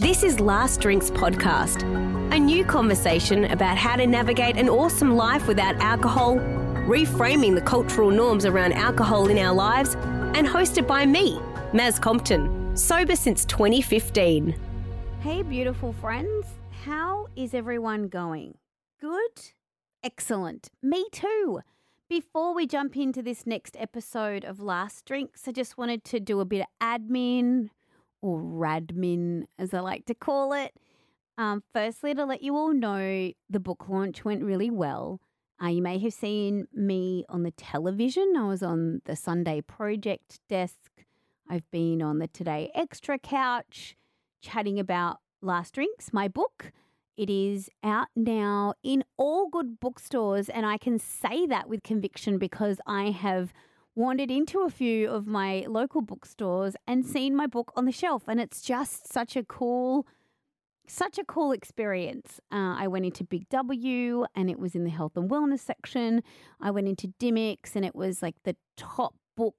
This is Last Drinks Podcast, a new conversation about how to navigate an awesome life without alcohol, reframing the cultural norms around alcohol in our lives, and hosted by me, Maz Compton, sober since 2015. Hey, beautiful friends. How is everyone going? Good? Excellent. Me too. Before we jump into this next episode of Last Drinks, I just wanted to do a bit of admin, or radmin, as I like to call it. Firstly, to let you all know, the book launch went really well. You may have seen me on the television. I was on the Sunday Project desk. I've been on the Today Extra couch chatting about Last Drinks, my book. It is out now in all good bookstores, and I can say that with conviction because I have wandered into a few of my local bookstores and seen my book on the shelf. And it's just such a cool experience. I went into Big W and it was in the health and wellness section. I went into Dymocks and it was like the top book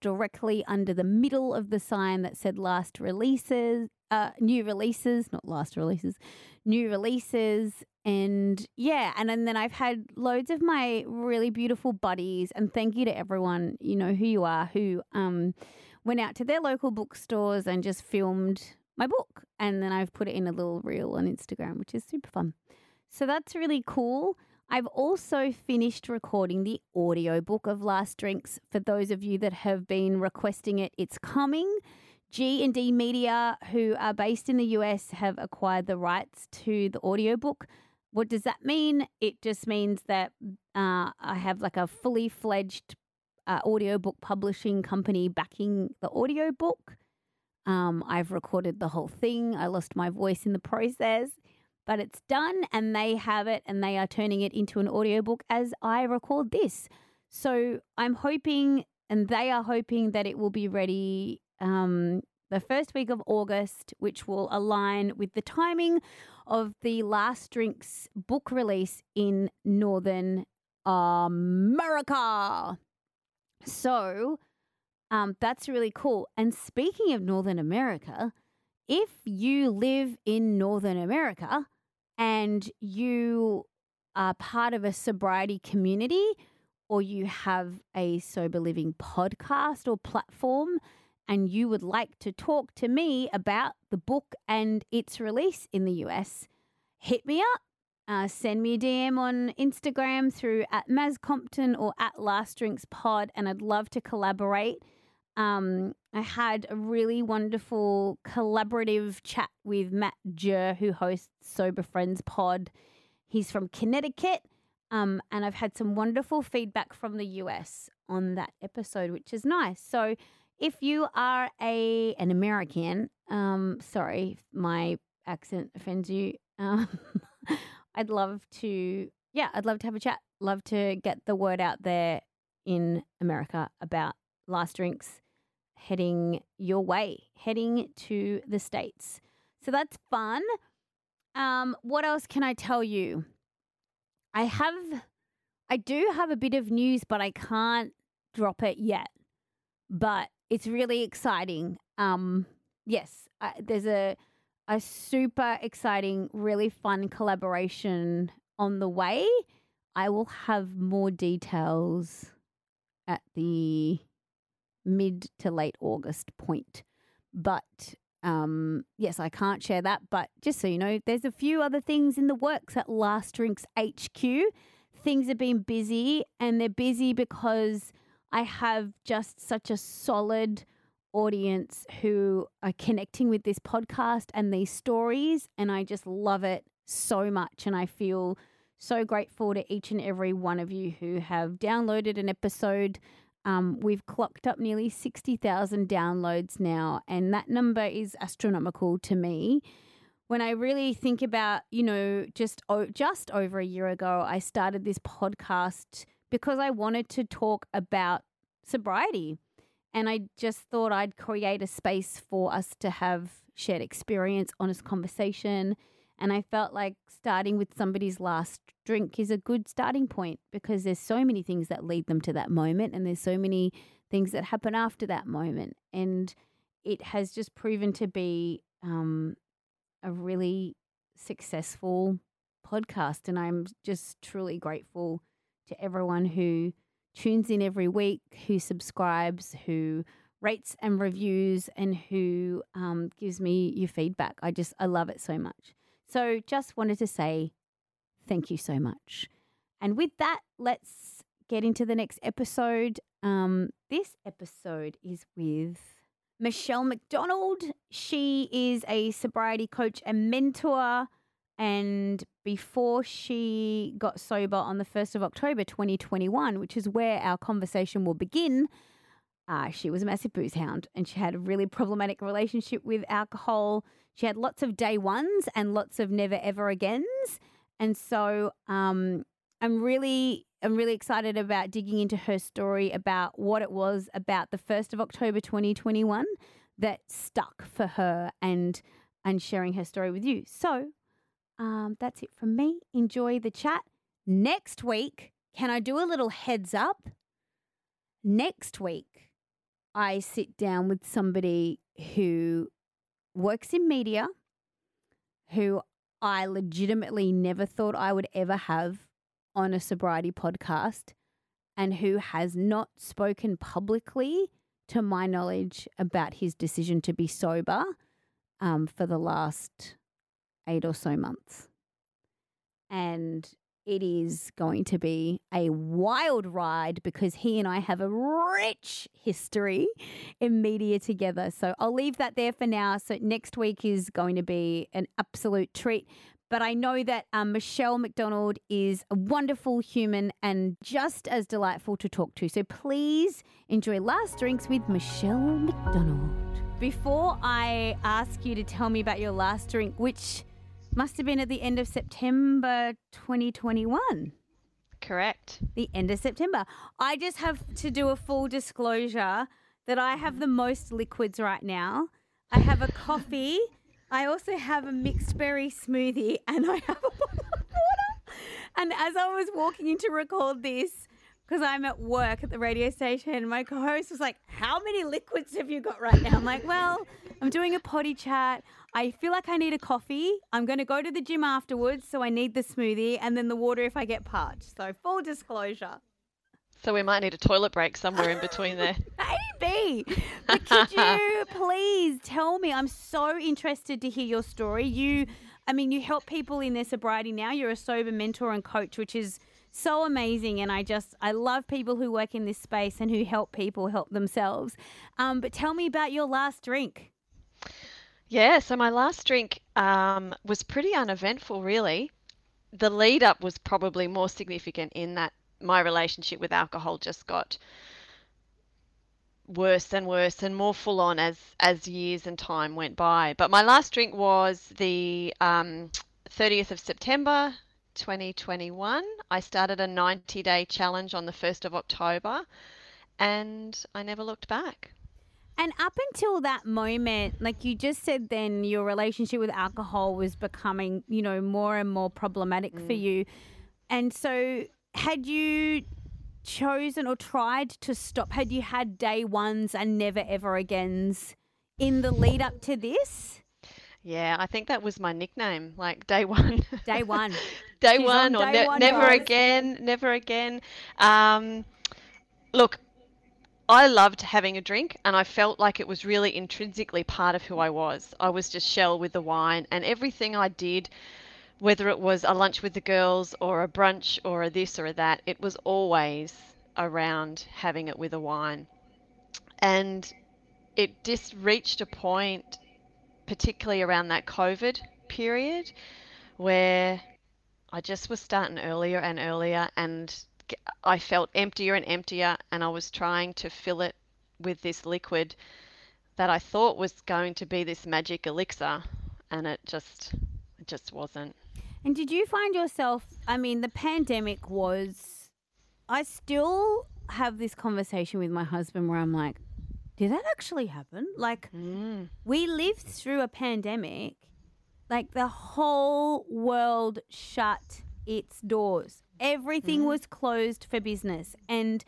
directly under the middle of the sign that said new releases. And yeah, and then I've had loads of my really beautiful buddies, and thank you to everyone, you know who you are, who went out to their local bookstores and just filmed my book. And then I've put it in a little reel on Instagram, which is super fun. So that's really cool. I've also finished recording the audiobook of Last Drinks. For those of you that have been requesting it, it's coming. G&D Media, who are based in the US, have acquired the rights to the audiobook. What does that mean? It just means that I have like a fully fledged audiobook publishing company backing the audiobook. I've recorded the whole thing. I lost my voice in the process, but it's done and they have it and they are turning it into an audiobook as I record this. So I'm hoping, and they are hoping, that it will be ready the first week of August, which will align with the timing of the Last Drinks book release in Northern America. So that's really cool. And speaking of Northern America, if you live in Northern America and you are part of a sobriety community or you have a sober living podcast or platform, and you would like to talk to me about the book and its release in the US, hit me up. Send me a DM on Instagram through @MazCompton or @LastDrinksPod, and I'd love to collaborate. I had a really wonderful collaborative chat with Matt Jerr, who hosts Sober Friends Pod. He's from Connecticut, and I've had some wonderful feedback from the US on that episode, which is nice. So if you are an American, sorry if my accent offends you, I'd love to have a chat. Love to get the word out there in America about Last Drinks heading your way, heading to the States. So that's fun. What else can I tell you? I do have a bit of news, but I can't drop it yet. But it's really exciting. There's a super exciting, really fun collaboration on the way. I will have more details at the mid to late August point. But yes, I can't share that. But just so you know, there's a few other things in the works at Last Drinks HQ. Things have been busy, and they're busy because I have just such a solid audience who are connecting with this podcast and these stories, and I just love it so much, and I feel so grateful to each and every one of you who have downloaded an episode We've clocked up nearly 60,000 downloads now, and that number is astronomical to me. When I really think about, you know, just over a year ago, I started this podcast because I wanted to talk about sobriety, and I just thought I'd create a space for us to have shared experience, honest conversation. And I felt like starting with somebody's last drink is a good starting point, because there's so many things that lead them to that moment, and there's so many things that happen after that moment. And it has just proven to be a really successful podcast, and I'm just truly grateful to everyone who tunes in every week, who subscribes, who rates and reviews, and who gives me your feedback. I love it so much. So just wanted to say thank you so much. And with that, let's get into the next episode. This episode is with Michelle McDonald. She is a sobriety coach and mentor. And before she got sober on the 1st of October 2021, which is where our conversation will begin, she was a massive booze hound, and she had a really problematic relationship with alcohol. She had lots of day ones and lots of never ever agains. And so I'm really excited about digging into her story about what it was about the 1st of October 2021 that stuck for her, and sharing her story with you. So that's it from me. Enjoy the chat. Next week, can I do a little heads up? Next week, I sit down with somebody who works in media, who I legitimately never thought I would ever have on a sobriety podcast, and who has not spoken publicly, to my knowledge, about his decision to be sober for the last 8 or so months. And it is going to be a wild ride, because he and I have a rich history in media together. So I'll leave that there for now. So next week is going to be an absolute treat. But I know that Michelle McDonald is a wonderful human and just as delightful to talk to. So please enjoy Last Drinks with Michelle McDonald. Before I ask you to tell me about your last drink, which must have been at the end of September 2021. Correct. The end of September. I just have to do a full disclosure that I have the most liquids right now. I have a coffee. I also have a mixed berry smoothie, and I have a bottle of water. And as I was walking in to record this, because I'm at work at the radio station, my co-host was like, how many liquids have you got right now? I'm like, well, I'm doing a potty chat. I feel like I need a coffee. I'm going to go to the gym afterwards, so I need the smoothie, and then the water if I get parched. So full disclosure. So we might need a toilet break somewhere in between there. Maybe. But could you please tell me? I'm so interested to hear your story. You help people in their sobriety now. You're a sober mentor and coach, which is so amazing, and I love people who work in this space and who help people help themselves. But tell me about your last drink. Yeah, so my last drink was pretty uneventful, really. The lead up was probably more significant in that my relationship with alcohol just got worse and more full on as years and time went by. But my last drink was the 30th of September 2021. I started a 90-day challenge on the 1st of October, and I never looked back. And up until that moment, like you just said then, your relationship with alcohol was becoming, more and more problematic for you. And so had you chosen or tried to stop? Had you had day ones and never ever agains in the lead up to this? Yeah, I think that was my nickname, like day one. Day one. Day She's one on day or one never goes. Again, never again. Look, I loved having a drink, and I felt like it was really intrinsically part of who I was. I was just Shell with the wine, and everything I did, whether it was a lunch with the girls or a brunch or a this or a that, it was always around having it with a wine. And it just reached a point, particularly around that COVID period, where I just was starting earlier and earlier, and I felt emptier and emptier, and I was trying to fill it with this liquid that I thought was going to be this magic elixir, and it just wasn't. And did you find yourself, I mean, the pandemic was, I still have this conversation with my husband where I'm like, did that actually happen? Like, we lived through a pandemic, like the whole world shut its doors. Everything was closed for business. And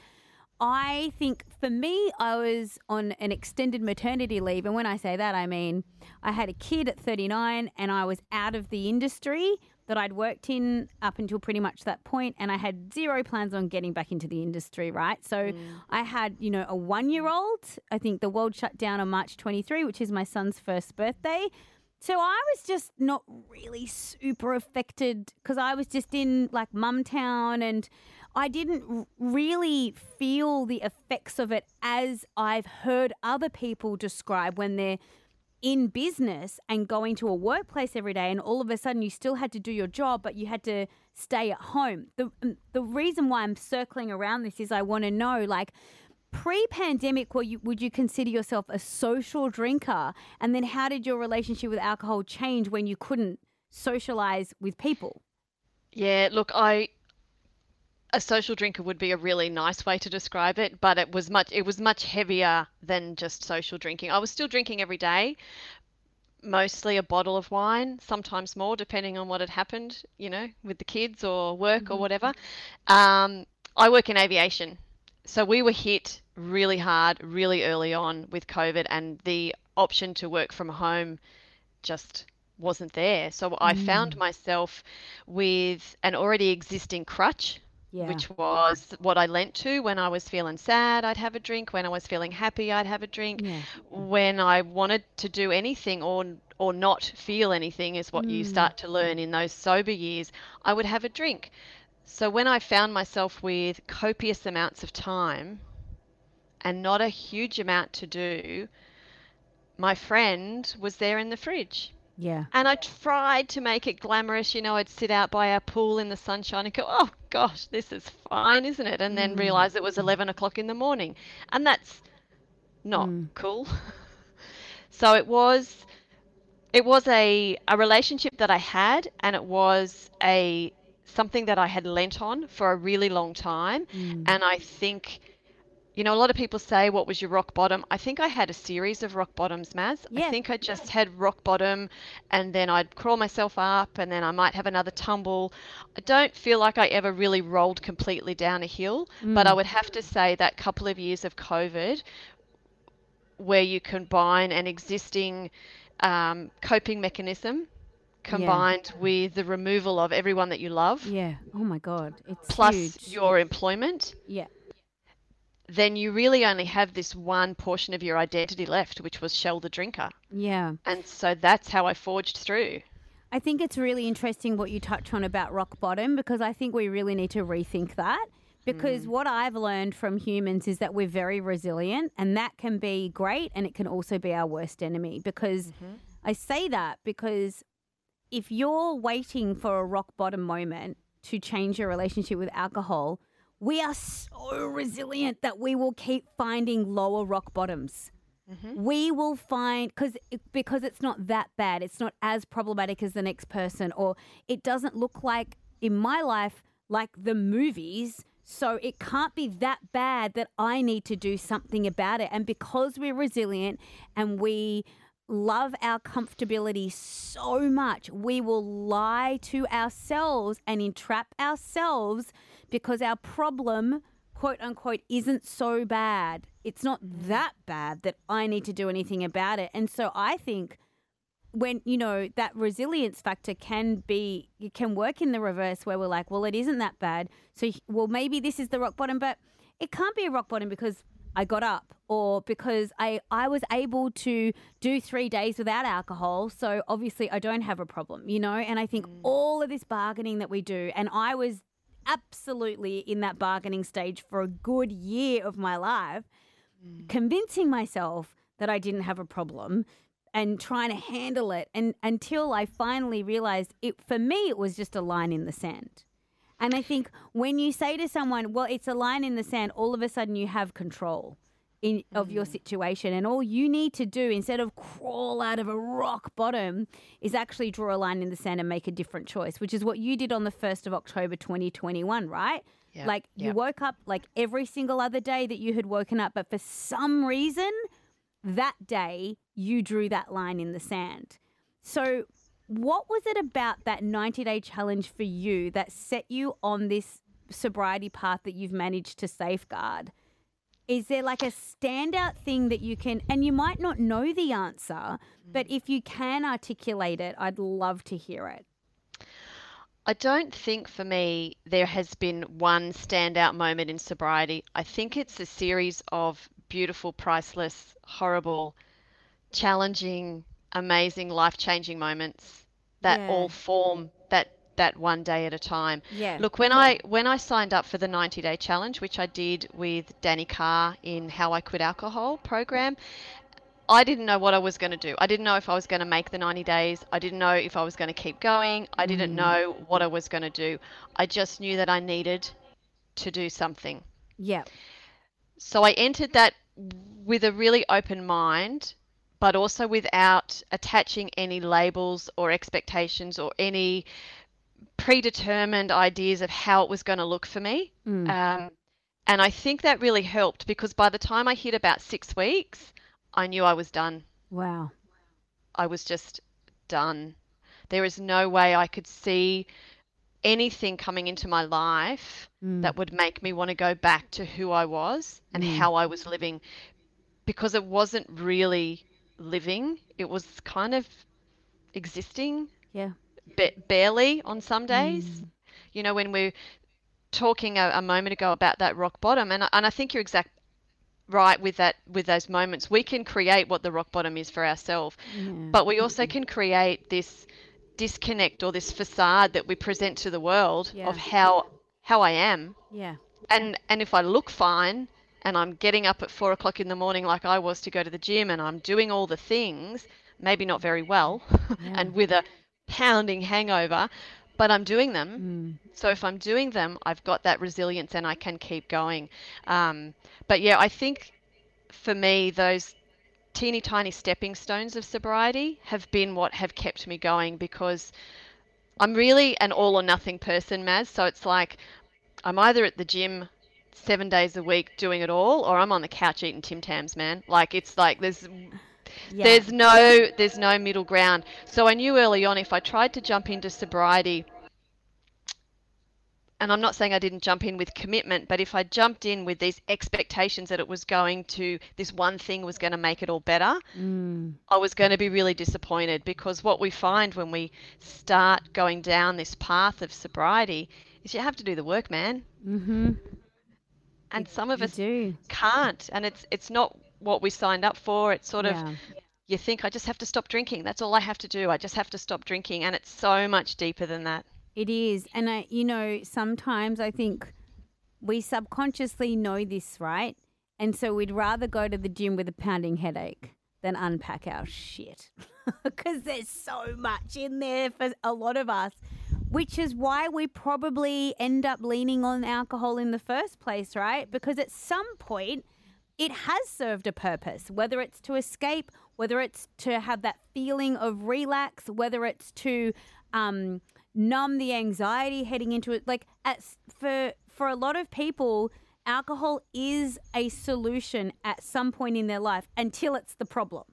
I think for me, I was on an extended maternity leave. And when I say that, I mean, I had a kid at 39 and I was out of the industry that I'd worked in up until pretty much that point, and I had zero plans on getting back into the industry, right? So I had, you know, a 1-year-old. I think the world shut down on March 23, which is my son's first birthday. So I was just not really super affected because I was just in like mum town, and I didn't really feel the effects of it as I've heard other people describe when they're in business and going to a workplace every day, and all of a sudden you still had to do your job, but you had to stay at home. The reason why I'm circling around this is I want to know, like, pre-pandemic, would you consider yourself a social drinker? And then how did your relationship with alcohol change when you couldn't socialize with people? Yeah, look, a social drinker would be a really nice way to describe it, but it was much heavier than just social drinking. I was still drinking every day, mostly a bottle of wine, sometimes more, depending on what had happened, you know, with the kids or work or whatever. I work in aviation, so we were hit really hard, really early on with COVID, and the option to work from home just wasn't there. So I found myself with an already existing crutch. Yeah. Which was what I lent to. When I was feeling sad, I'd have a drink. When I was feeling happy, I'd have a drink. Yeah. When I wanted to do anything or not feel anything is what you start to learn in those sober years, I would have a drink. So when I found myself with copious amounts of time and not a huge amount to do, my friend was there in the fridge. Yeah. And I tried to make it glamorous. You know, I'd sit out by our pool in the sunshine and go, oh, gosh, this is fine, isn't it? And then realize it was 11 o'clock in the morning. And that's not cool. So it was a relationship that I had, and it was something that I had lent on for a really long time. And I think, you know, a lot of people say, what was your rock bottom? I think I had a series of rock bottoms, Maz. Yeah. I think I just had rock bottom, and then I'd crawl myself up, and then I might have another tumble. I don't feel like I ever really rolled completely down a hill, but I would have to say that couple of years of COVID, where you combine an existing coping mechanism combined with the removal of everyone that you love. Yeah. Oh, my God. It's plus huge. Your employment. Yeah. Then you really only have this one portion of your identity left, which was Shell the drinker. Yeah. And so that's how I forged through. I think it's really interesting what you touch on about rock bottom, because I think we really need to rethink that, because what I've learned from humans is that we're very resilient, and that can be great, and it can also be our worst enemy, because I say that because if you're waiting for a rock bottom moment to change your relationship with alcohol, we are so resilient that we will keep finding lower rock bottoms. We will find, because it's not that bad. It's not as problematic as the next person, or it doesn't look like, in my life, like the movies. So it can't be that bad that I need to do something about it. And because we're resilient and we love our comfortability so much, we will lie to ourselves and entrap ourselves because our problem, quote unquote, isn't so bad. It's not that bad that I need to do anything about it. And so I think when, you know, that resilience factor can work in the reverse, where we're like, well, it isn't that bad. So, well, maybe this is the rock bottom, but it can't be a rock bottom because I got up, or because I was able to do 3 days without alcohol, so obviously I don't have a problem, you know? And I think all of this bargaining that we do, and I was absolutely in that bargaining stage for a good year of my life, convincing myself that I didn't have a problem and trying to handle it, and until I finally realized, for me, it was just a line in the sand. And I think when you say to someone, well, it's a line in the sand, all of a sudden you have control of your situation. And all you need to do, instead of crawl out of a rock bottom, is actually draw a line in the sand and make a different choice, which is what you did on the 1st of October 2021, right? Yeah. Like you woke up like every single other day that you had woken up, but for some reason that day you drew that line in the sand. So what was it about that 90-day challenge for you that set you on this sobriety path that you've managed to safeguard? Is there like a standout thing that you can, and you might not know the answer, but if you can articulate it, I'd love to hear it. I don't think for me there has been one standout moment in sobriety. I think it's a series of beautiful, priceless, horrible, challenging, amazing, life-changing moments that all form that one day at a time. Yeah. Look, when I signed up for the 90-day challenge, which I did with Danny Carr in How I Quit Alcohol program, I didn't know what I was going to do. I didn't know if I was going to make the 90 days. I didn't know if I was going to keep going. I didn't know what I was going to do. I just knew that I needed to do something. Yeah. So I entered that with a really open mind, but also without attaching any labels or expectations or any predetermined ideas of how it was going to look for me. And I think that really helped, because by the time I hit about 6 weeks, I knew I was done. Wow. I was just done. There is no way I could see anything coming into my life that would make me want to go back to who I was and how I was living, because it wasn't really living. It was kind of existing. Yeah. Barely on some days. You know, when we're talking a moment ago about that rock bottom, and I think you're exactly right with that, with those moments. We can create what the rock bottom is for ourselves, but we also can create this disconnect or this facade that we present to the world of how I am. Yeah. And if I look fine and I'm getting up at 4 o'clock in the morning like I was to go to the gym and I'm doing all the things, maybe not very well, and with a pounding hangover, but I'm doing them. So if I'm doing them, I've got that resilience and I can keep going. But yeah, I think for me, those teeny tiny stepping stones of sobriety have been what have kept me going, because I'm really an all or nothing person, Maz. So it's like I'm either at the gym 7 days a week doing it all, or I'm on the couch eating Tim Tams, man. Like it's like there's no middle ground. So I knew early on, if I tried to jump into sobriety, and I'm not saying I didn't jump in with commitment, but if I jumped in with these expectations that it was going to, this one thing was going to make it all better, I was going to be really disappointed, because what we find when we start going down this path of sobriety is you have to do the work, man. And some of us can't, and it's not what we signed up for. It's sort of, you think, I just have to stop drinking. That's all I have to do. I just have to stop drinking. And it's so much deeper than that. It is. And sometimes I think we subconsciously know this, right? And so we'd rather go to the gym with a pounding headache than unpack our shit, because there's so much in there for a lot of us, which is why we probably end up leaning on alcohol in the first place, right? Because at some point, it has served a purpose, whether it's to escape, whether it's to have that feeling of relax, whether it's to numb the anxiety heading into it. Like for a lot of people, alcohol is a solution at some point in their life until it's the problem.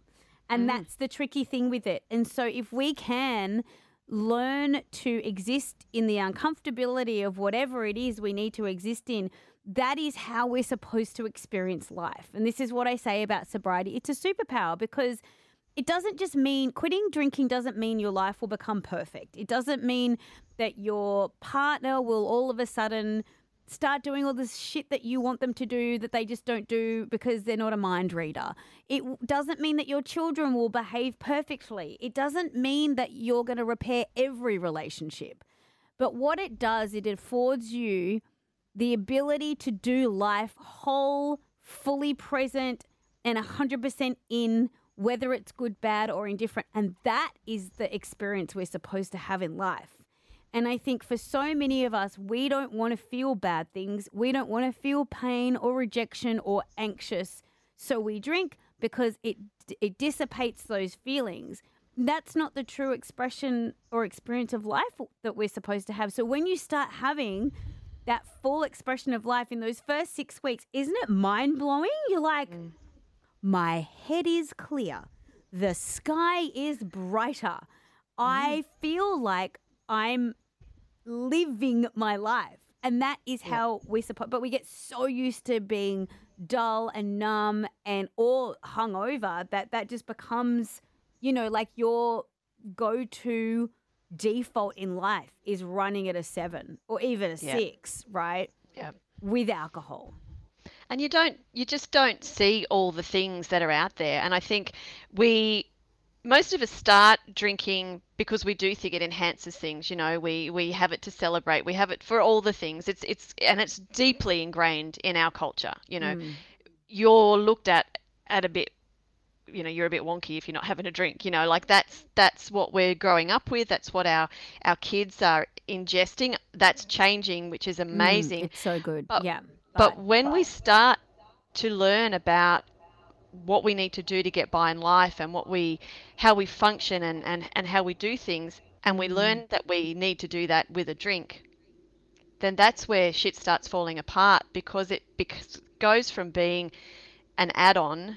And that's the tricky thing with it. And so if we can learn to exist in the uncomfortability of whatever it is we need to exist in, that is how we're supposed to experience life. And this is what I say about sobriety. It's a superpower, because it doesn't just mean quitting drinking doesn't mean your life will become perfect. It doesn't mean that your partner will all of a sudden start doing all this shit that you want them to do that they just don't do because they're not a mind reader. It doesn't mean that your children will behave perfectly. It doesn't mean that you're going to repair every relationship. But what it does, it affords you the ability to do life whole, fully present, and 100% in, whether it's good, bad, or indifferent. And that is the experience we're supposed to have in life. And I think for so many of us, we don't want to feel bad things. We don't want to feel pain or rejection or anxious. So we drink because it dissipates those feelings. That's not the true expression or experience of life that we're supposed to have. So when you start having that full expression of life in those first 6 weeks, isn't it mind-blowing? You're like, my head is clear. The sky is brighter. I feel like I'm living my life. And that is how we support. But we get so used to being dull and numb and all hungover that just becomes, you know, like your go-to default in life is running at a 7 or even a 6, right? Yeah. With alcohol. And you just don't see all the things that are out there. And I think most of us start drinking because we do think it enhances things. You know, we have it to celebrate. We have it for all the things. It's deeply ingrained in our culture. You know, you're looked at a bit, you know, you're a bit wonky if you're not having a drink, you know, like that's what we're growing up with. That's what our kids are ingesting. That's changing, which is amazing. It's so good. But when we start to learn about what we need to do to get by in life and how we function and how we do things, and we learn that we need to do that with a drink, then that's where shit starts falling apart, because it goes from being an add-on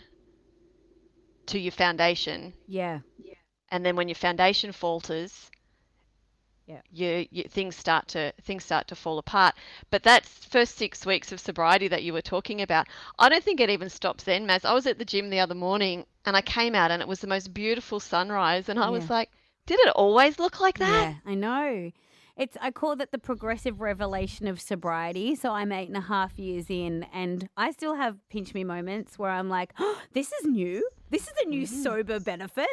to your foundation. Yeah. And then when your foundation falters, things start to fall apart. But that first 6 weeks of sobriety that you were talking about, I don't think it even stops then, Maz. I was at the gym the other morning and I came out and it was the most beautiful sunrise, and I was like, did it always look like that? Yeah, I know. I call that the progressive revelation of sobriety. So I'm 8.5 years in and I still have pinch me moments where I'm like, oh, this is new. This is a new sober benefit.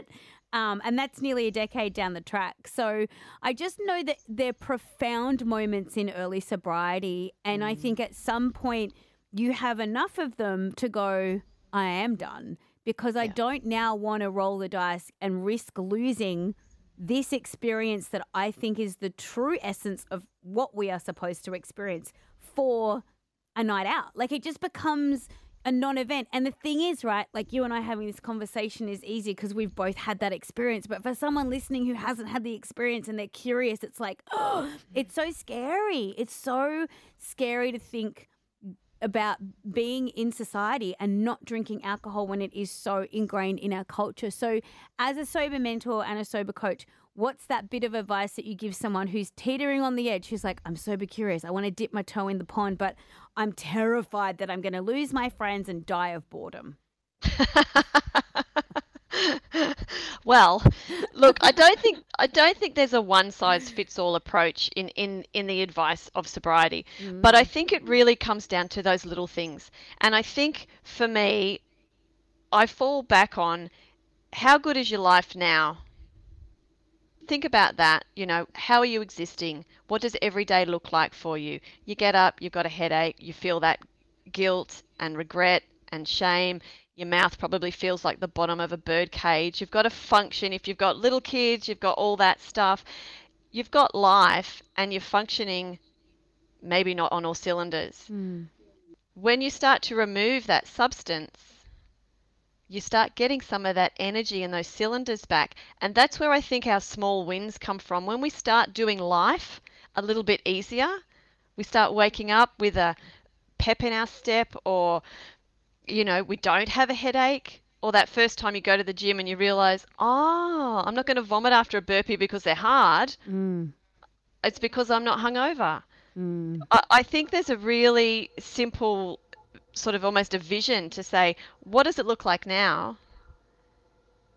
And that's nearly a decade down the track. So I just know that they're profound moments in early sobriety. And I think at some point you have enough of them to go, I am done, because I don't now want to roll the dice and risk losing this experience that I think is the true essence of what we are supposed to experience for a night out. Like, it just becomes a non-event. And the thing is, right, like you and I having this conversation is easy because we've both had that experience. But for someone listening who hasn't had the experience and they're curious, it's like, oh, it's so scary. It's so scary to think about being in society and not drinking alcohol when it is so ingrained in our culture. So as a sober mentor and a sober coach, what's that bit of advice that you give someone who's teetering on the edge, who's like, I'm sober curious, I want to dip my toe in the pond, but I'm terrified that I'm going to lose my friends and die of boredom? Well, look, I don't think there's a one-size-fits-all approach in the advice of sobriety, but I think it really comes down to those little things. And I think for me, I fall back on, how good is your life now? Think about that. You know, how are you existing? What does every day look like for you? You get up, you've got a headache, you feel that guilt and regret and shame. Your mouth probably feels like the bottom of a bird cage. You've got to function. If you've got little kids, you've got all that stuff. You've got life and you're functioning maybe not on all cylinders. Mm. When you start to remove that substance, you start getting some of that energy and those cylinders back. And that's where I think our small wins come from. When we start doing life a little bit easier, we start waking up with a pep in our step, or you know, we don't have a headache, or that first time you go to the gym and you realize, oh, I'm not going to vomit after a burpee because they're hard. Mm. It's because I'm not hungover. Mm. I think there's a really simple sort of almost a vision to say, what does it look like now?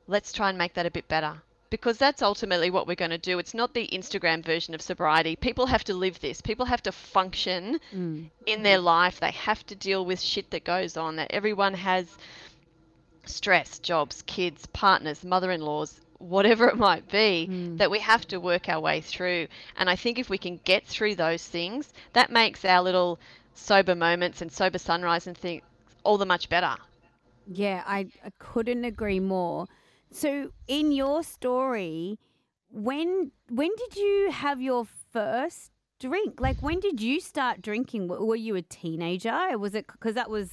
Let's try and make that a bit better, because that's ultimately what we're going to do. It's not the Instagram version of sobriety. People have to live this. People have to function in their life. They have to deal with shit that goes on. That everyone has stress, jobs, kids, partners, mother-in-laws, whatever it might be, that we have to work our way through. And I think if we can get through those things, that makes our little sober moments and sober sunrise and things all the much better. Yeah, I couldn't agree more. So in your story, when did you have your first drink? Like, when did you start drinking? Were you a teenager? Was it because that was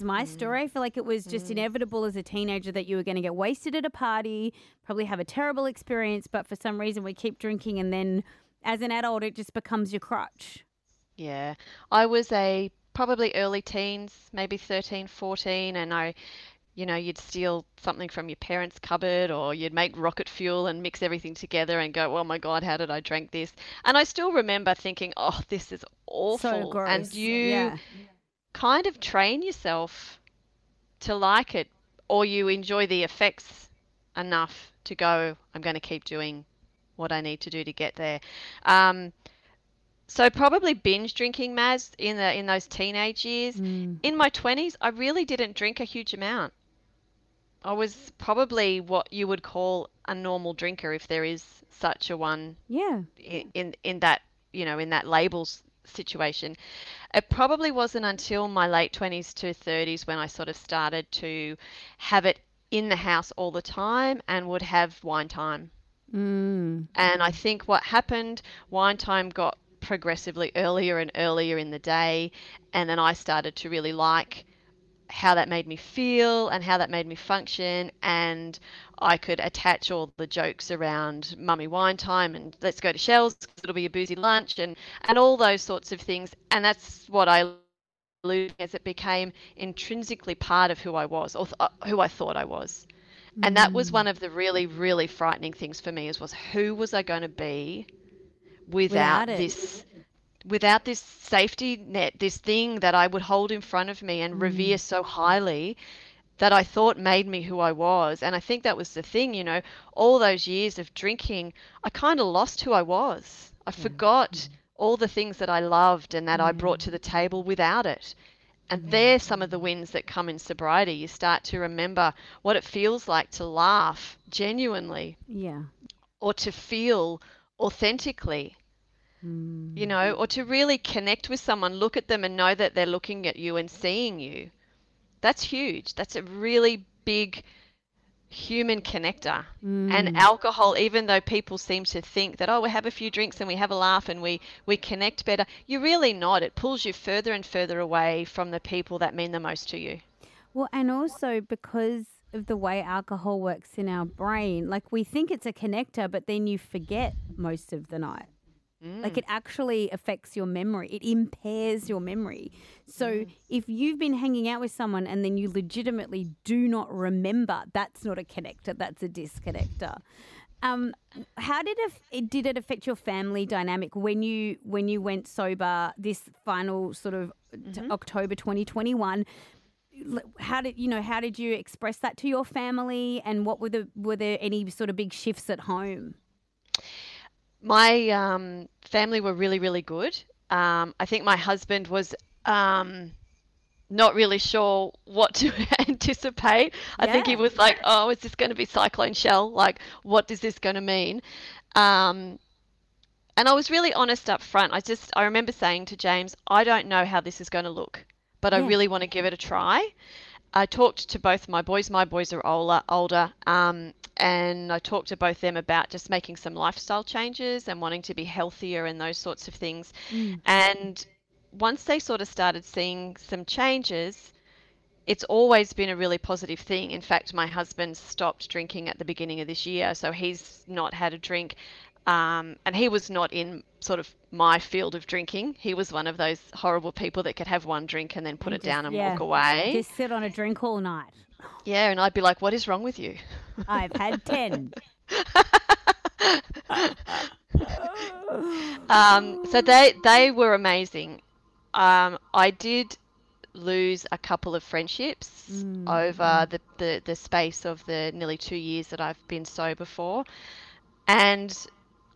my story? I feel like it was just inevitable as a teenager that you were going to get wasted at a party, probably have a terrible experience, but for some reason we keep drinking, and then as an adult it just becomes your crutch. Yeah, I was a probably early teens, maybe 13, 14, and I, you know, you'd steal something from your parents' cupboard, or you'd make rocket fuel and mix everything together and go, oh my God, how did I drink this? And I still remember thinking, oh, this is awful. So gross. And you kind of train yourself to like it, or you enjoy the effects enough to go, I'm going to keep doing what I need to do to get there. So probably binge drinking, Maz, in those teenage years. In my 20s, I really didn't drink a huge amount. I was probably what you would call a normal drinker, if there is such a one. Yeah. In that, you know, in that labels situation. It probably wasn't until my late 20s to 30s when I sort of started to have it in the house all the time and would have wine time. And I think what happened, wine time got progressively earlier and earlier in the day, and then I started to really like how that made me feel and how that made me function, and I could attach all the jokes around mummy wine time and let's go to Shell's, it'll be a boozy lunch, and all those sorts of things. And that's what I alluded as it became intrinsically part of who I was, or who I thought I was. And that was one of the really, really frightening things for me, was who was I going to be without this safety net, this thing that I would hold in front of me and revere so highly that I thought made me who I was. And I think that was the thing, you know, all those years of drinking, I kind of lost who I was. I forgot all the things that I loved and that I brought to the table without it. And they're some of the wins that come in sobriety. You start to remember what it feels like to laugh genuinely, or to feel authentically, you know, or to really connect with someone, look at them and know that they're looking at you and seeing you. That's huge. That's a really big human connector. And alcohol, even though people seem to think that, oh, we have a few drinks and we have a laugh and we connect better, you're really not. It pulls you further and further away from the people that mean the most to you. Well, and also because of the way alcohol works in our brain, like we think it's a connector, but then you forget most of the night. Like it actually affects your memory. It impairs your memory. So if you've been hanging out with someone and then you legitimately do not remember, that's not a connector, that's a disconnector. How did it affect your family dynamic when you went sober this final sort of October 2021? How did you express that to your family, and what were there any sort of big shifts at home? My family were really, really good. I think my husband was not really sure what to anticipate. I think he was like, oh, is this going to be Cyclone Shell? Like, what is this going to mean? And I was really honest up front. I remember saying to James, I don't know how this is going to look, but I really want to give it a try. I talked to both my boys. My boys are older, and I talked to both them about just making some lifestyle changes and wanting to be healthier and those sorts of things. And once they sort of started seeing some changes, it's always been a really positive thing. In fact, my husband stopped drinking at the beginning of this year, so he's not had a drink. And he was not in sort of my field of drinking. He was one of those horrible people that could have one drink and then put it down and walk away. Just sit on a drink all night. Yeah, and I'd be like, what is wrong with you? I've had 10. So they were amazing. I did lose a couple of friendships over the space of the nearly 2 years that I've been sober for. And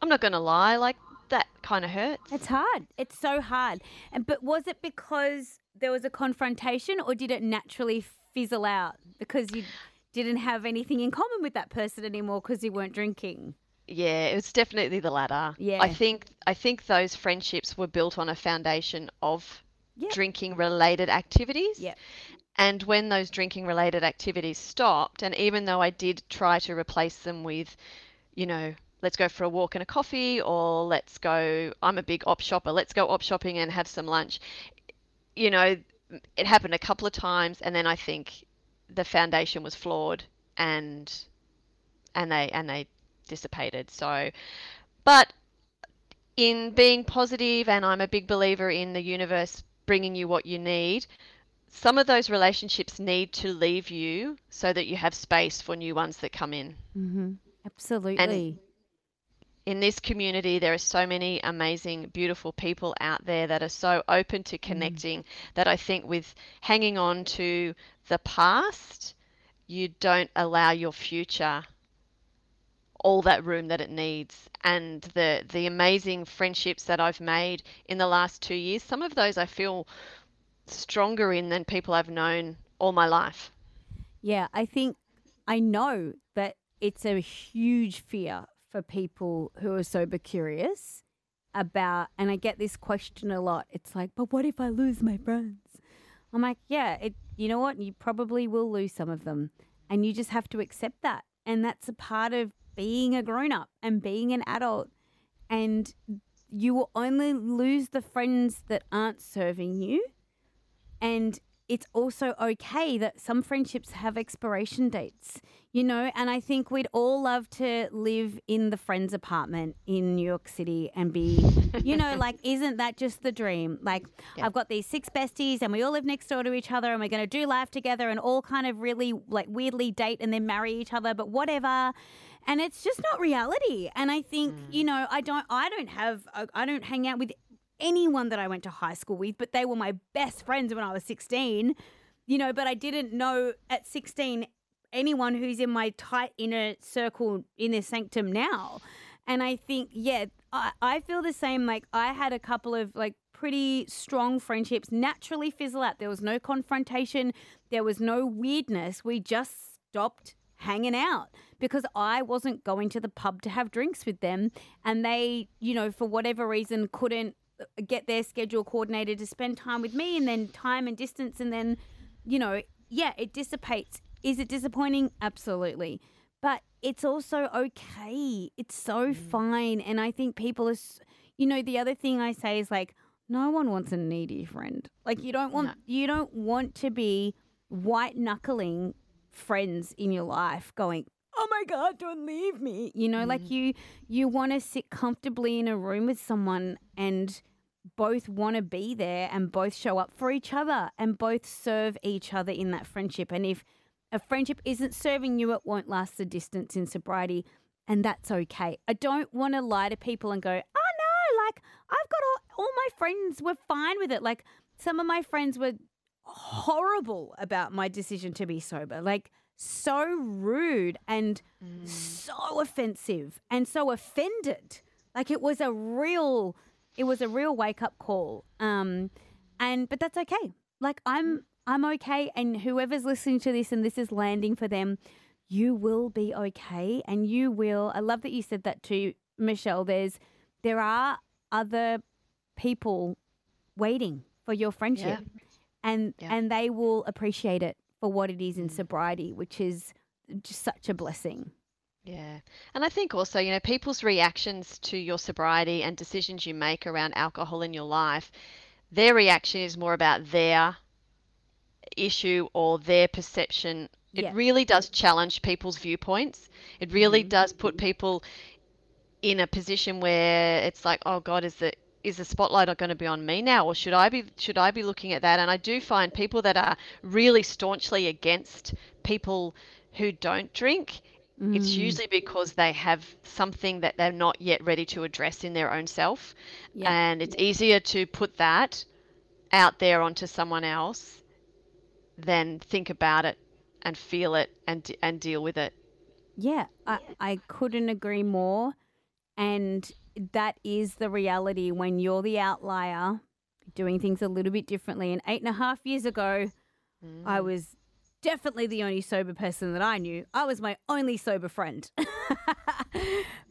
I'm not going to lie, like that kind of hurts. It's hard. It's so hard. But was it because there was a confrontation, or did it naturally fizzle out because you didn't have anything in common with that person anymore because you weren't drinking? Yeah, it was definitely the latter. Yeah. I think those friendships were built on a foundation of drinking related activities. Yeah. And when those drinking related activities stopped, and even though I did try to replace them with, you know, let's go for a walk and a coffee, or let's go, I'm a big op shopper, let's go op shopping and have some lunch. You know, it happened a couple of times, and then I think the foundation was flawed and they dissipated. So, but in being positive, and I'm a big believer in the universe bringing you what you need, some of those relationships need to leave you so that you have space for new ones that come in. Mm-hmm. Absolutely. And in this community, there are so many amazing, beautiful people out there that are so open to connecting that I think with hanging on to the past, you don't allow your future all that room that it needs. And the amazing friendships that I've made in the last 2 years, some of those I feel stronger in than people I've known all my life. Yeah, I think I know that it's a huge fear for people who are sober curious about, and I get this question a lot. It's like, but what if I lose my friends? I'm like, yeah, you know what? You probably will lose some of them, and you just have to accept that. And that's a part of being a grown-up and being an adult. And you will only lose the friends that aren't serving you. And it's also okay that some friendships have expiration dates, you know, and I think we'd all love to live in the friend's apartment in New York City and be, you know, like, isn't that just the dream? Like, yeah. I've got these 6 besties and we all live next door to each other and we're going to do life together and all kind of really like weirdly date and then marry each other, but whatever. And it's just not reality. And I think, you know, I don't hang out with anyone that I went to high school with, but they were my best friends when I was 16, you know, but I didn't know at 16 anyone who's in my tight inner circle in their sanctum now. And I think, yeah, I feel the same. Like, I had a couple of like pretty strong friendships naturally fizzle out. There was no confrontation. There was no weirdness. We just stopped hanging out because I wasn't going to the pub to have drinks with them. And they, you know, for whatever reason, couldn't get their schedule coordinated to spend time with me, and then time and distance, and then, you know, yeah, it dissipates. Is it disappointing? Absolutely. But it's also okay. It's so fine. And I think people are, you know, the other thing I say is like, no one wants a needy friend. Like, you don't want to be white knuckling friends in your life going, oh my God, don't leave me. You know, like you want to sit comfortably in a room with someone and both want to be there and both show up for each other and both serve each other in that friendship. And if a friendship isn't serving you, it won't last the distance in sobriety, and that's okay. I don't want to lie to people and go, oh no, like I've got all my friends were fine with it. Like, some of my friends were horrible about my decision to be sober. Like, so rude and so offensive and so offended. Like, it was a real wake up call. But that's okay. Like, I'm okay. And whoever's listening to this and this is landing for them, you will be okay. And you will. I love that you said that too, Michelle. There are other people waiting for your friendship, and they will appreciate it for what it is in sobriety, which is just such a blessing. Yeah. And I think also, you know, people's reactions to your sobriety and decisions you make around alcohol in your life, their reaction is more about their issue or their perception. It really does challenge people's viewpoints. It really does put people in a position where it's like, oh God, is the spotlight going to be on me now, or should I be looking at that? And I do find people that are really staunchly against people who don't drink, it's usually because they have something that they're not yet ready to address in their own self. Yeah. And it's easier to put that out there onto someone else than think about it and feel it and deal with it. Yeah, I couldn't agree more. And that is the reality when you're the outlier, doing things a little bit differently. And 8.5 years ago, I was definitely the only sober person that I knew. I was my only sober friend.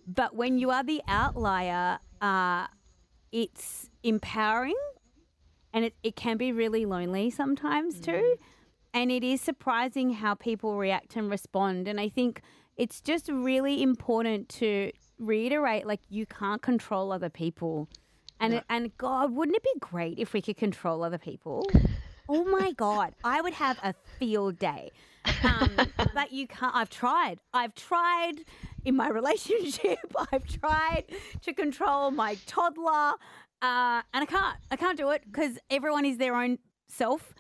But when you are the outlier, it's empowering, and it can be really lonely sometimes too. And it is surprising how people react and respond. And I think it's just really important to reiterate, like, you can't control other people. And no. And God, wouldn't it be great if we could control other people? Oh, my God. I would have a field day. But you can't. I've tried in my relationship. I've tried to control my toddler. And I can't do it because everyone is their own self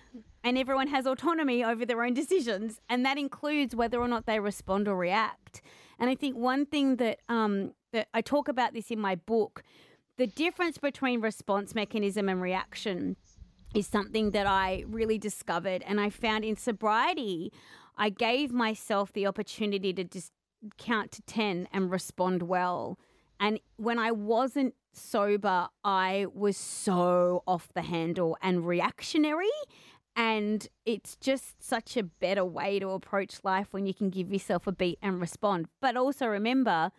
and everyone has autonomy over their own decisions. And that includes whether or not they respond or react. And I think one thing that that I talk about this in my book, the difference between response mechanism and reaction is something that I really discovered. And I found in sobriety, I gave myself the opportunity to just count to 10 and respond well. And when I wasn't sober, I was so off the handle and reactionary. And it's just such a better way to approach life when you can give yourself a beat and respond. But also remember,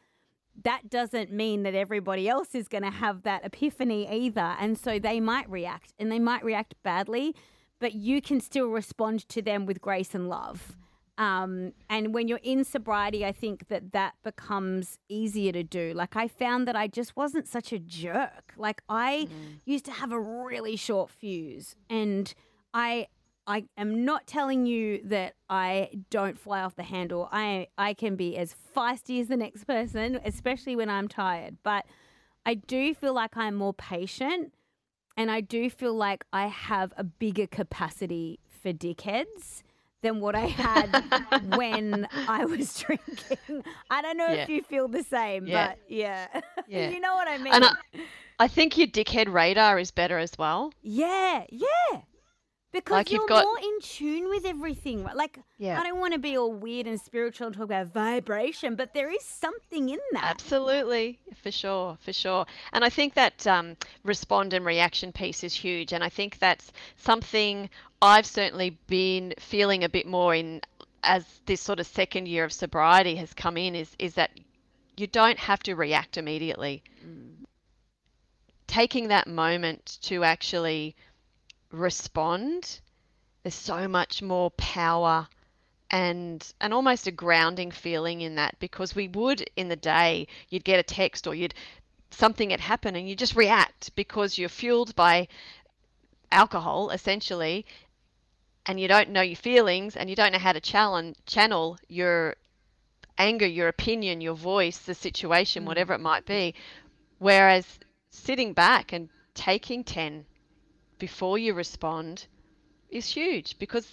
that doesn't mean that everybody else is going to have that epiphany either. And so they might react, and they might react badly, but you can still respond to them with grace and love. And when you're in sobriety, I think that becomes easier to do. Like, I found that I just wasn't such a jerk. Like, I used to have a really short fuse, and I am not telling you that I don't fly off the handle. I can be as feisty as the next person, especially when I'm tired. But I do feel like I'm more patient, and I do feel like I have a bigger capacity for dickheads than what I had when I was drinking. I don't know if you feel the same, but yeah. You know what I mean? And I think your dickhead radar is better as well. Yeah. Because like you're more in tune with everything. Like, I don't want to be all weird and spiritual and talk about vibration, but there is something in that. Absolutely. For sure. And I think that respond and reaction piece is huge. And I think that's something I've certainly been feeling a bit more in as this sort of second year of sobriety has come in, is that you don't have to react immediately. Mm. Taking that moment to actually respond, there's so much more power and almost a grounding feeling in that, because we would in the day, you'd get a text or something had happened and you just react because you're fueled by alcohol essentially, and you don't know your feelings and you don't know how to channel your anger, your opinion, your voice, the situation, whatever it might be. Whereas sitting back and taking 10 before you respond is huge, because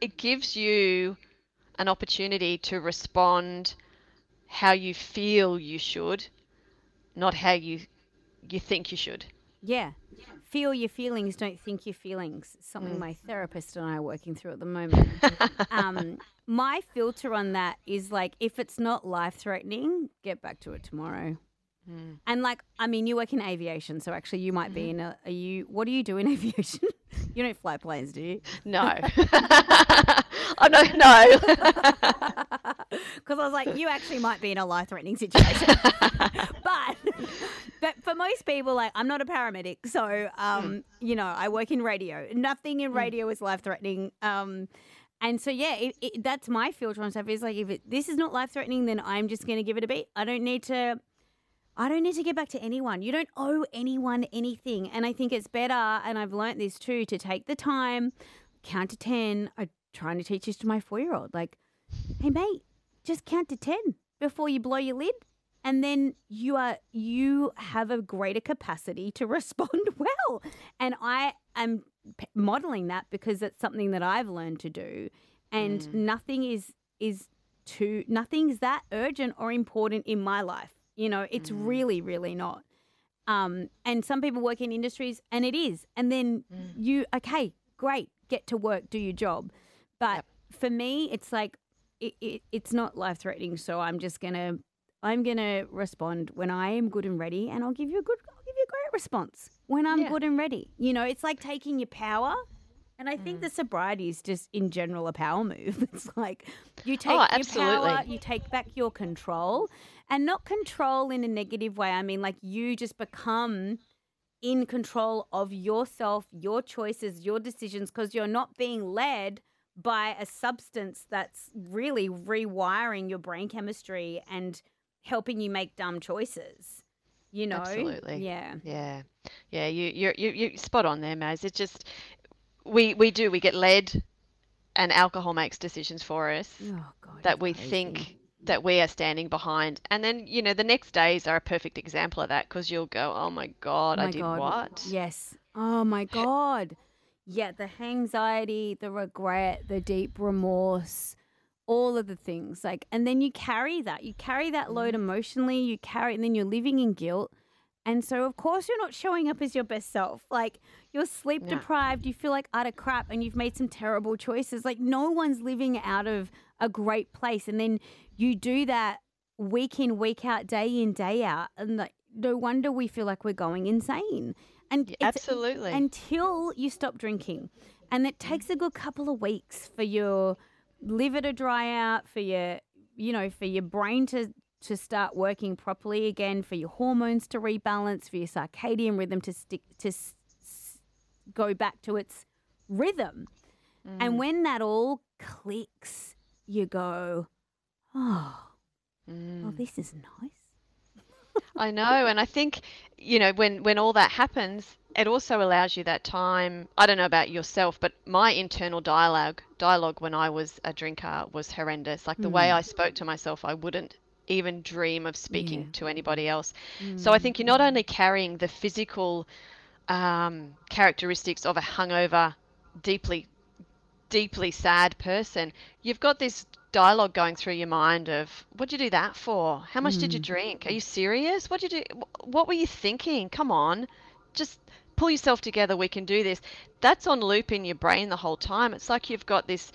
it gives you an opportunity to respond how you feel you should, not how you think you should. Yeah. Feel your feelings, don't think your feelings. Something my therapist and I are working through at the moment. My filter on that is like, if it's not life-threatening, get back to it tomorrow. And like, I mean, you work in aviation, so actually you might be in what do you do in aviation? You don't fly planes, do you? No. I don't know. Because I was like, you actually might be in a life-threatening situation. But for most people, like, I'm not a paramedic, so, you know, I work in radio. Nothing in radio is life-threatening. And so, yeah, that's my filter on stuff is like, if this is not life-threatening, then I'm just going to give it a beat. I don't need to get back to anyone. You don't owe anyone anything. And I think it's better, and I've learnt this too, to take the time, count to 10. I'm trying to teach this to my 4-year-old. Like, hey, mate, just count to 10 before you blow your lid. And then you have a greater capacity to respond well. And I am modelling that because it's something that I've learned to do. And nothing's that urgent or important in my life. You know, it's really, really not. And some people work in industries and it is. And then great, get to work, do your job. But for me, it's like it's not life-threatening. So I'm gonna respond when I am good and ready, and I'll give you a great response when I'm good and ready. You know, it's like taking your power. And I think the sobriety is just in general a power move. It's like you take your power, you take back your control, and not control in a negative way. I mean, like you just become in control of yourself, your choices, your decisions, because you're not being led by a substance that's really rewiring your brain chemistry and helping you make dumb choices, you know? Absolutely. Yeah. Yeah. Yeah. You're spot on there, Maz. It's just, we get led, and alcohol makes decisions for us that we think that we are standing behind. And then, you know, the next days are a perfect example of that, because you'll go, oh my God, what? Yes. Oh my God. Yeah, the anxiety, the regret, the deep remorse, all of the things. Like, and then you carry that. You carry that load emotionally. You carry it, and then you're living in guilt. And so, of course, you're not showing up as your best self. Like, you're sleep deprived. You feel like utter crap, and you've made some terrible choices. Like, no one's living out of a great place. And then you do that week in, week out, day in, day out. And like, no wonder we feel like we're going insane. And absolutely, until you stop drinking. And it takes a good couple of weeks for your liver to dry out, for your, you know, for your brain to start working properly again, for your hormones to rebalance, for your circadian rhythm to go back to its rhythm. And when that all clicks, you go, oh, this is nice. I know. And I think, you know, when all that happens, it also allows you that time. I don't know about yourself, but my internal dialogue when I was a drinker was horrendous. Like, the way I spoke to myself, I wouldn't even dream of speaking to anybody else. So I think you're not only carrying the physical characteristics of a hungover, deeply, deeply sad person, you've got this dialogue going through your mind of, what'd you do that for? How much did you drink? Are you serious? What'd you do? What were you thinking? Come on, just pull yourself together. We can do this. That's on loop in your brain the whole time. It's like you've got this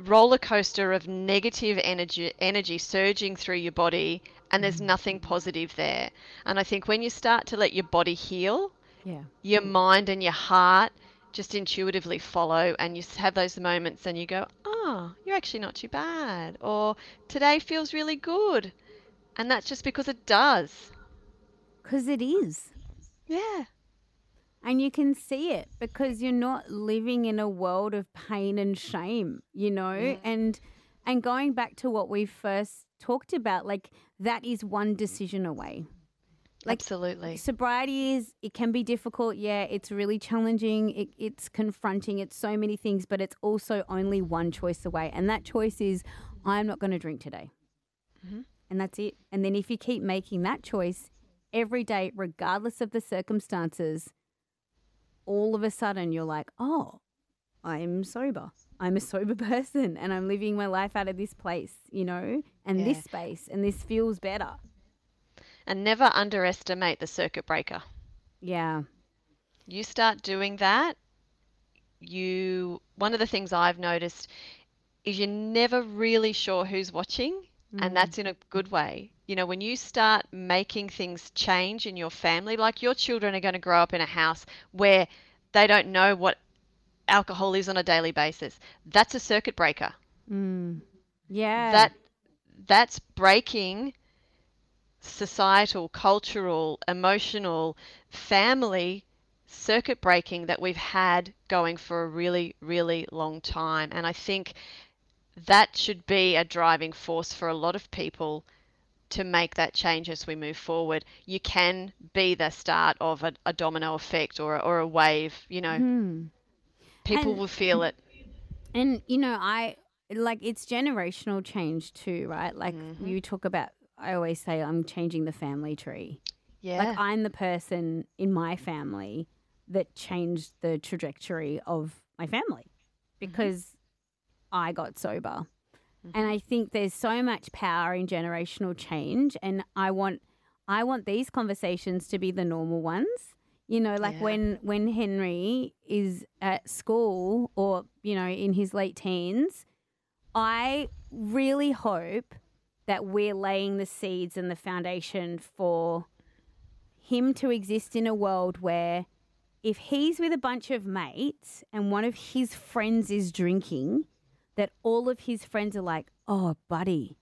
roller coaster of negative energy surging through your body, and there's nothing positive there. And I think when you start to let your body heal, your mind and your heart just intuitively follow, and you have those moments and you go, oh, you're actually not too bad, or today feels really good. And that's just because it does. Because it is. Yeah. And you can see it, because you're not living in a world of pain and shame, you know, and going back to what we first talked about, like, that is one decision away. Like, absolutely. Sobriety it can be difficult. Yeah, it's really challenging. It's confronting. It's so many things, but it's also only one choice away. And that choice is, I'm not going to drink today. Mm-hmm. And that's it. And then if you keep making that choice every day, regardless of the circumstances, all of a sudden you're like, oh, I'm sober. I'm a sober person, and I'm living my life out of this place, you know, and this space, and this feels better. And never underestimate the circuit breaker. Yeah. You start doing that, one of the things I've noticed is you're never really sure who's watching, and that's in a good way. You know, when you start making things change in your family, like, your children are going to grow up in a house where they don't know what alcohol is on a daily basis. That's a circuit breaker. Mm. Yeah. That's breaking societal, cultural, emotional, family circuit breaking that we've had going for a really, really long time. And I think that should be a driving force for a lot of people to make that change as we move forward. You can be the start of a domino effect or a wave, you know. People will feel it. And, you know, it's generational change too, right? Like, you talk about, I always say, I'm changing the family tree. Yeah. Like, I'm the person in my family that changed the trajectory of my family because I got sober. And I think there's so much power in generational change, and I want these conversations to be the normal ones. You know, like when Henry is at school, or, you know, in his late teens, I really hope that we're laying the seeds and the foundation for him to exist in a world where, if he's with a bunch of mates and one of his friends is drinking, that all of his friends are like, oh, buddy,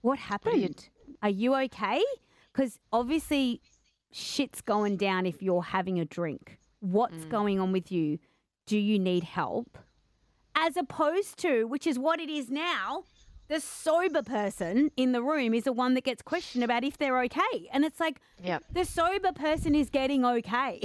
what happened? Are you okay? Because obviously shit's going down if you're having a drink. What's going on with you? Do you need help? As opposed to, which is what it is now, the sober person in the room is the one that gets questioned about if they're okay. And it's like, yep, the sober person is getting okay.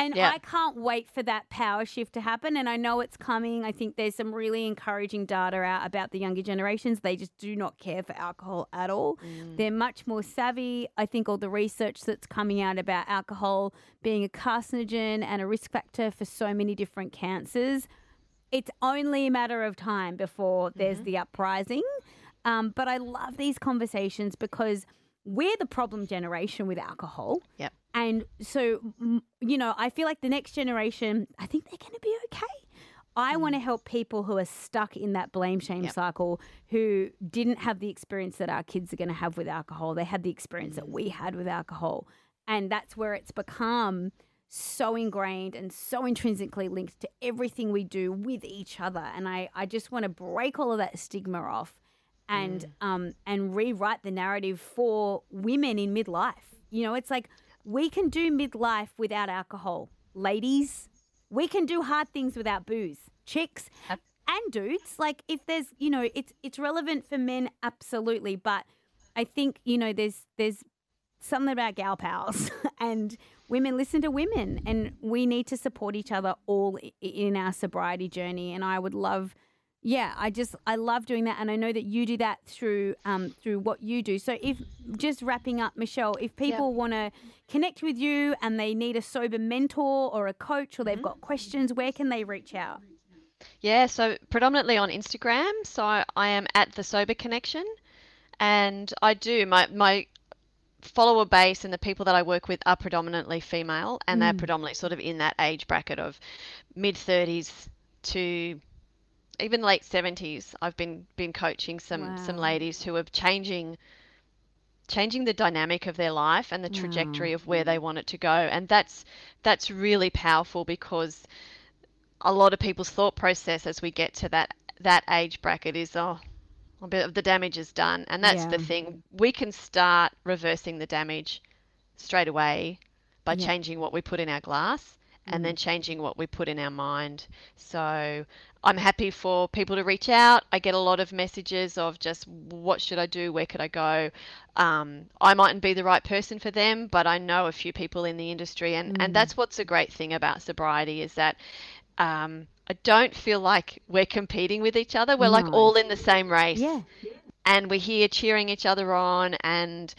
And yep, I can't wait for that power shift to happen. And I know it's coming. I think there's some really encouraging data out about the younger generations. They just do not care for alcohol at all. Mm. They're much more savvy. I think all the research that's coming out about alcohol being a carcinogen and a risk factor for so many different cancers, it's only a matter of time before there's the uprising. But I love these conversations because we're the problem generation with alcohol. Yep. And so, you know, I feel like the next generation, I think they're going to be okay. I want to help people who are stuck in that blame shame cycle, who didn't have the experience that our kids are going to have with alcohol. They had the experience that we had with alcohol. And that's where it's become so ingrained and so intrinsically linked to everything we do with each other. And I just want to break all of that stigma off and and rewrite the narrative for women in midlife. You know, it's like, we can do midlife without alcohol, ladies. We can do hard things without booze, chicks and dudes. Like, if there's, you know, it's relevant for men, absolutely. But I think, you know, there's something about gal pals and women listen to women, and we need to support each other all in our sobriety journey. And I would love, I love doing that. And I know that you do that through through what you do. So if, just wrapping up, Michelle, if people want to connect with you and they need a sober mentor or a coach, or they've got questions, where can they reach out? Yeah, so predominantly on Instagram. So I am at the Sober Connection, and I do my follower base and the people that I work with are predominantly female, and they're predominantly sort of in that age bracket of mid-30s to even late 70s. I've been coaching some ladies who are changing the dynamic of their life and the trajectory of where they want it to go. And that's really powerful, because a lot of people's thought process as we get to that age bracket is, oh, a bit of the damage is done. And that's the thing. We can start reversing the damage straight away by changing what we put in our glass and then changing what we put in our mind. So I'm happy for people to reach out. I get a lot of messages of just, what should I do? Where could I go? I mightn't be the right person for them, but I know a few people in the industry. And that's what's a great thing about sobriety, is that I don't feel like we're competing with each other. We're like all in the same race. Yeah. And we're here cheering each other on and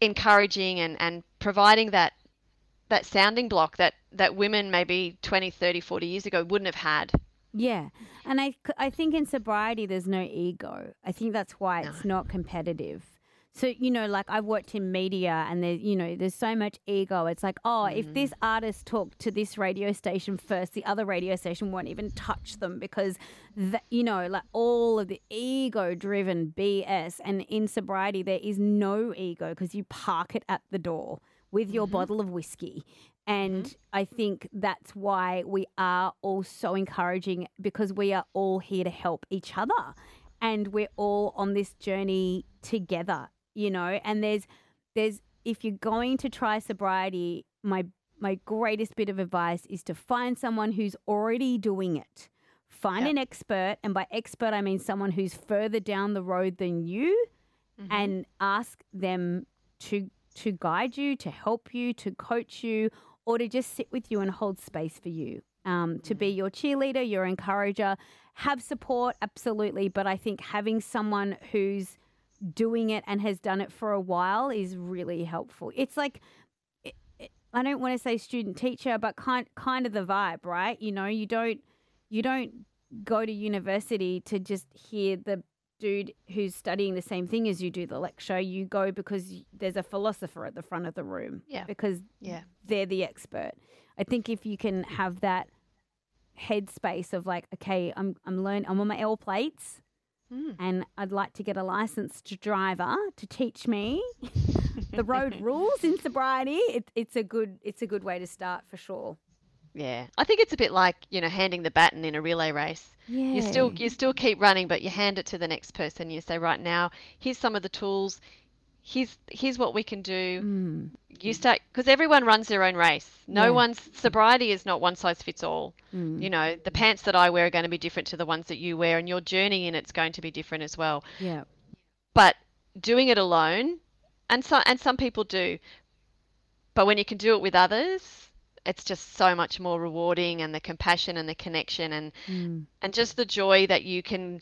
encouraging and providing that sounding block that women maybe 20, 30, 40 years ago wouldn't have had. Yeah. And I think in sobriety, there's no ego. I think that's why it's not competitive. So, you know, like, I've worked in media, and there's so much ego. It's like, oh, if this artist talked to this radio station first, the other radio station won't even touch them, because, you know, like, all of the ego-driven BS. And in sobriety, there is no ego, because you park it at the door with your bottle of whiskey. And I think that's why we are all so encouraging, because we are all here to help each other, and we're all on this journey together, you know. And there's if you're going to try sobriety, my greatest bit of advice is to find someone who's already doing it. Find an expert, and by expert I mean someone who's further down the road than you, and ask them to guide you, to help you, to coach you, or to just sit with you and hold space for you, to be your cheerleader, your encourager. Have support, absolutely. But I think having someone who's doing it and has done it for a while is really helpful. It's like, I don't want to say student teacher, but kind of the vibe, right? You know, you don't go to university to just hear the dude who's studying the same thing as you do the lecture. You go because there's a philosopher at the front of the room because they're the expert. I think if you can have that headspace of like, okay, I'm on my L plates and I'd like to get a licensed driver to teach me the road rules in sobriety, it's a good way to start for sure. Yeah, I think it's a bit like, you know, handing the baton in a relay race. Yeah. You still keep running, but you hand it to the next person. You say, right now, here's some of the tools. here's what we can do. You start, because everyone runs their own race. No one's sobriety is not one size fits all. You know, the pants that I wear are going to be different to the ones that you wear, and your journey in it's going to be different as well. Yeah. But doing it alone, and some people do, but when you can do it with others, it's just so much more rewarding, and the compassion and the connection and just the joy that you can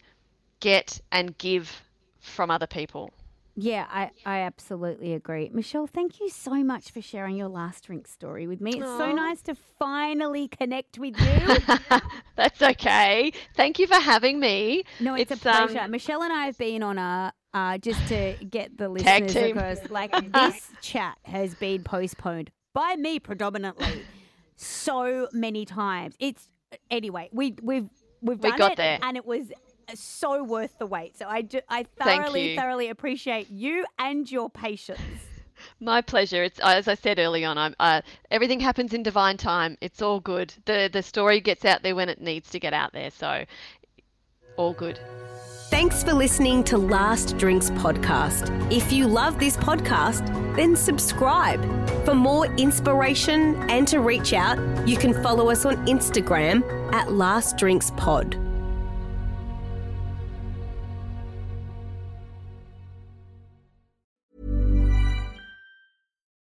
get and give from other people. Yeah, I absolutely agree. Michelle, thank you so much for sharing your last drink story with me. It's so nice to finally connect with you. That's okay. Thank you for having me. No, it's a pleasure. Michelle and I have been on a just to get the listeners, because this chat has been postponed by me predominantly so many times. Anyway, we've done it, and it was so worth the wait. So I thoroughly appreciate you and your patience. My pleasure. It's, as I said early on, everything happens in divine time. It's all good. The story gets out there when it needs to get out there. So all good. Thanks for listening to Last Drinks Podcast. If you love this podcast, then subscribe. For more inspiration and to reach out, you can follow us on Instagram at Last Drinks Pod.